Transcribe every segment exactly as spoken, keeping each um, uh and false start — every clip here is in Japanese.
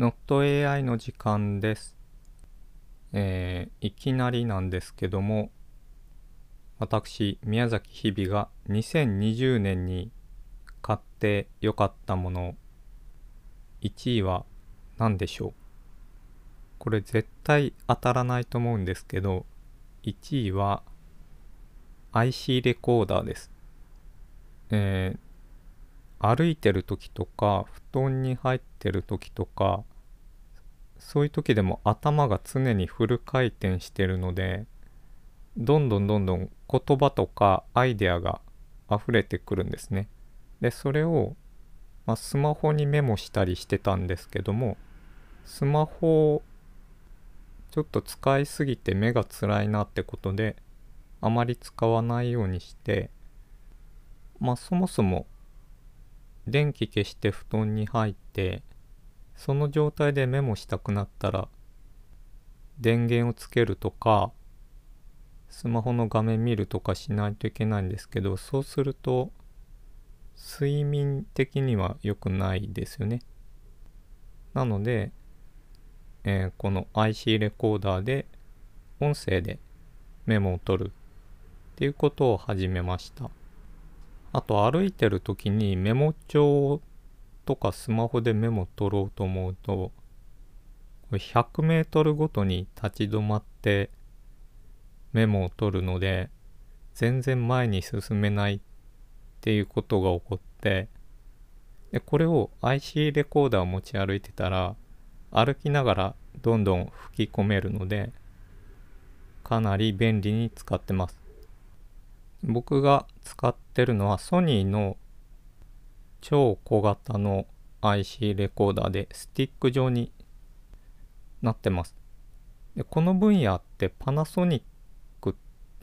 ノットエーアイ の時間です、えー、いきなりなんですけども、私宮崎日々がにせんにじゅうねんに買ってよかったものいちいは何でしょう。これ絶対当たらないと思うんですけど、いちいは アイシー レコーダーです、えー、歩いてる時とか布団に入ってる時とか、そういう時でも頭が常にフル回転してるので、どんどんどんどん言葉とかアイデアが溢れてくるんですね。で、それを、まあ、スマホにメモしたりしてたんですけども、スマホをちょっと使いすぎて目が辛いなってことで、あまり使わないようにして、まあそもそも電気消して布団に入って、その状態でメモしたくなったら、電源をつけるとか、スマホの画面見るとかしないといけないんですけど、そうすると睡眠的には良くないですよね。なので、えー、この アイシー レコーダーで音声でメモを取るっていうことを始めました。あと歩いてる時にメモ帳とかスマホでメモ取ろうと思うと、ひゃくメートルごとに立ち止まってメモを取るので、全然前に進めないっていうことが起こって、でこれを アイシー レコーダーを持ち歩いてたら、歩きながらどんどん吹き込めるので、かなり便利に使ってます。僕が使ってるのはソニーの超小型の アイシー レコーダーで、スティック状になってます。でこの分野ってパナソニック、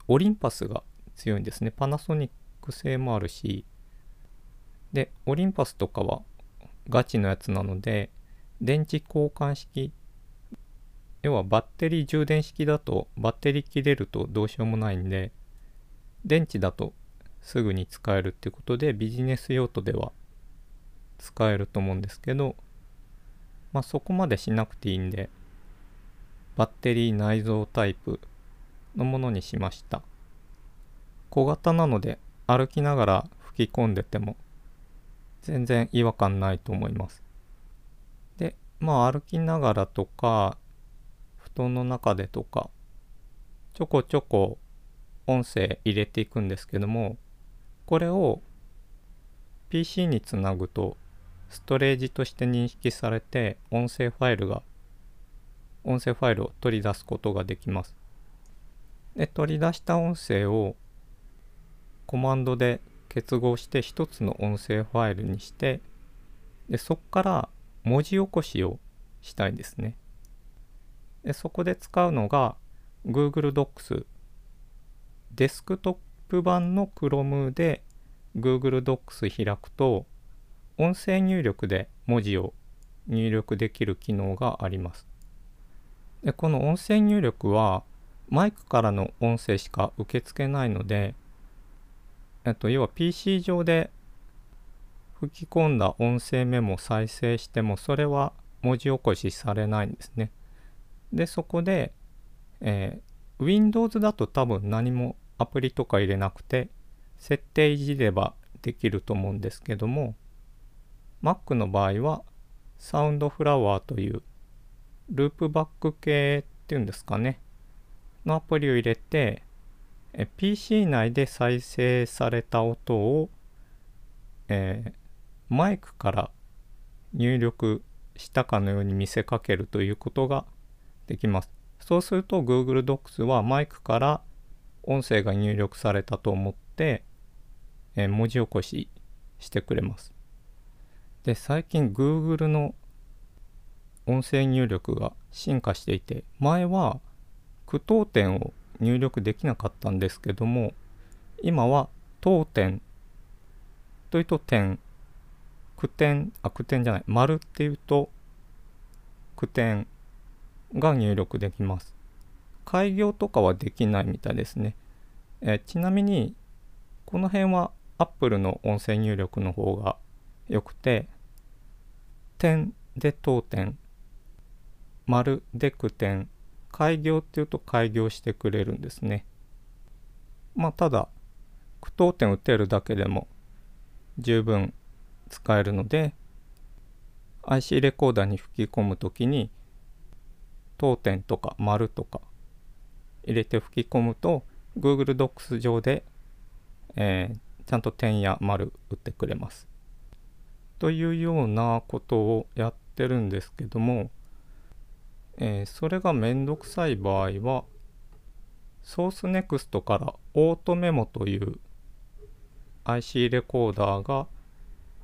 オリンパスが強いんですね。パナソニック製もあるし、でオリンパスとかはガチのやつなので、電池交換式、要はバッテリー充電式だとバッテリー切れるとどうしようもないんで、電池だとすぐに使えるっていうことでビジネス用途では使えると思うんですけど、まあそこまでしなくていいんで、バッテリー内蔵タイプのものにしました。小型なので歩きながら吹き込んでても全然違和感ないと思います。で、まあ歩きながらとか布団の中でとかちょこちょこ音声入れていくんですけども、これを ピーシー につなぐとストレージとして認識されて、音声ファイルが音声ファイルを取り出すことができます。で、取り出した音声をコマンドで結合して一つの音声ファイルにして、でそこから文字起こしをしたいですね。でそこで使うのが Google Docs、 デスクトップ版の Chrome で Google Docs 開くと音声入力で文字を入力できる機能があります。でこの音声入力はマイクからの音声しか受け付けないので、えっと、要は ピーシー 上で吹き込んだ音声メモを再生してもそれは文字起こしされないんですね。で、そこで、えー、Windows だと多分何もアプリとか入れなくて設定いじればできると思うんですけども、 Mac の場合はサウンドフラワーというループバック系っていうんですかねのアプリを入れて、ピーシー 内で再生された音を、えー、マイクから入力したかのように見せかけるということができます。そうすると Google Docs はマイクから音声が入力されたと思って、えー、文字起こししてくれます。で、最近 Google の音声入力が進化していて、前は句読点を入力できなかったんですけども、今は読点というと点、句点、あ、句点じゃない、丸っていうと句点が入力できます。改行とかはできないみたいですね。えちなみにこの辺は Apple の音声入力の方がよくて、点で読点、丸デク点開業っていうと開業してくれるんですね。まあただ句読点打てるだけでも十分使えるので アイシー レコーダーに吹き込むときに等点とか丸とか入れて吹き込むと Google Docs 上で、えー、ちゃんと点や丸打ってくれます。というようなことをやってるんですけども、えー、それがめんどくさい場合は SourceNext からオートメモという アイシー レコーダーが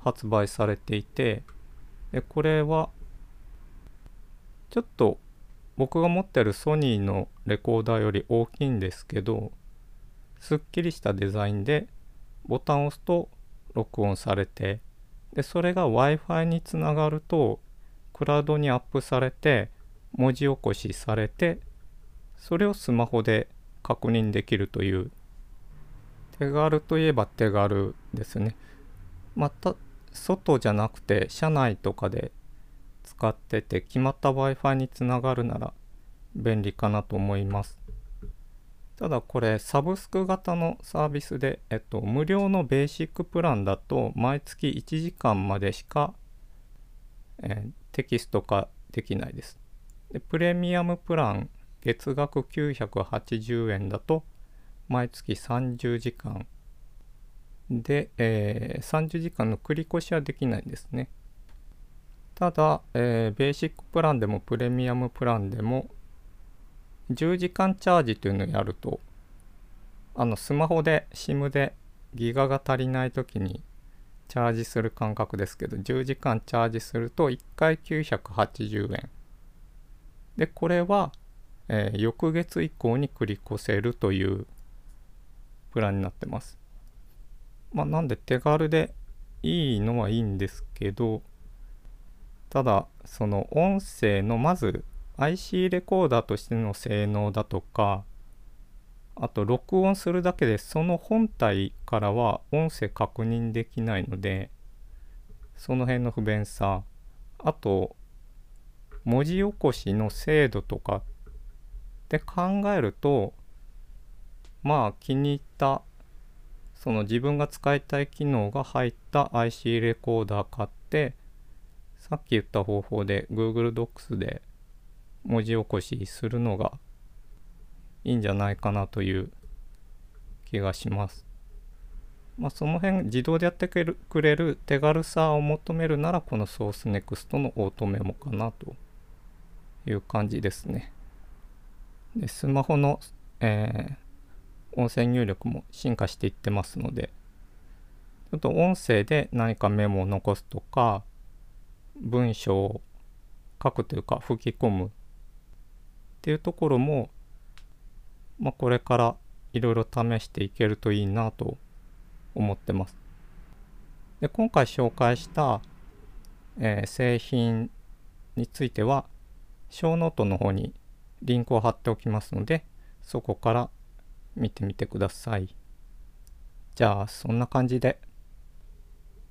発売されていて、でこれはちょっと僕が持ってるソニーのレコーダーより大きいんですけど、すっきりしたデザインでボタンを押すと録音されて、でそれが Wi-Fi につながるとクラウドにアップされて文字起こしされて、それをスマホで確認できるという、手軽といえば手軽ですね。また外じゃなくて車内とかで使ってて決まった Wi-Fi につながるなら便利かなと思います。ただこれサブスク型のサービスで、えっと、無料のベーシックプランだと毎月いちじかんまでしか、えー、テキスト化できないです。でプレミアムプラン月額きゅうひゃくはちじゅうえんだと毎月さんじゅうじかんで、えー、さんじゅうじかんの繰り越しはできないんですね。ただ、えー、ベーシックプランでもプレミアムプランでもじゅうじかんチャージというのをやると、あのスマホで SIM でギガが足りない時にチャージする感覚ですけど、じゅうじかんチャージするといっかいきゅうひゃくはちじゅうえんで、これは、えー、翌月以降に繰り越せるというプランになってます。まあ、なんで手軽でいいのはいいんですけど、ただその音声のまず アイシー レコーダーとしての性能だとか、あと録音するだけでその本体からは音声確認できないので、その辺の不便さ、あと文字起こしの精度とかって考えると、まあ気に入ったその自分が使いたい機能が入った アイシー レコーダー買って、さっき言った方法で Google Docs で文字起こしするのがいいんじゃないかなという気がします。まあ、その辺自動でやってくれる手軽さを求めるならこの SourceNext のオートメモかなという感じですね。でスマホの、えー、音声入力も進化していってますので、ちょっと音声で何かメモを残すとか、文章を書くというか吹き込むっていうところも、まあ、これからいろいろ試していけるといいなと思ってます。で今回紹介した、えー、製品については小ノートの方にリンクを貼っておきますので、そこから見てみてください。じゃあそんな感じで。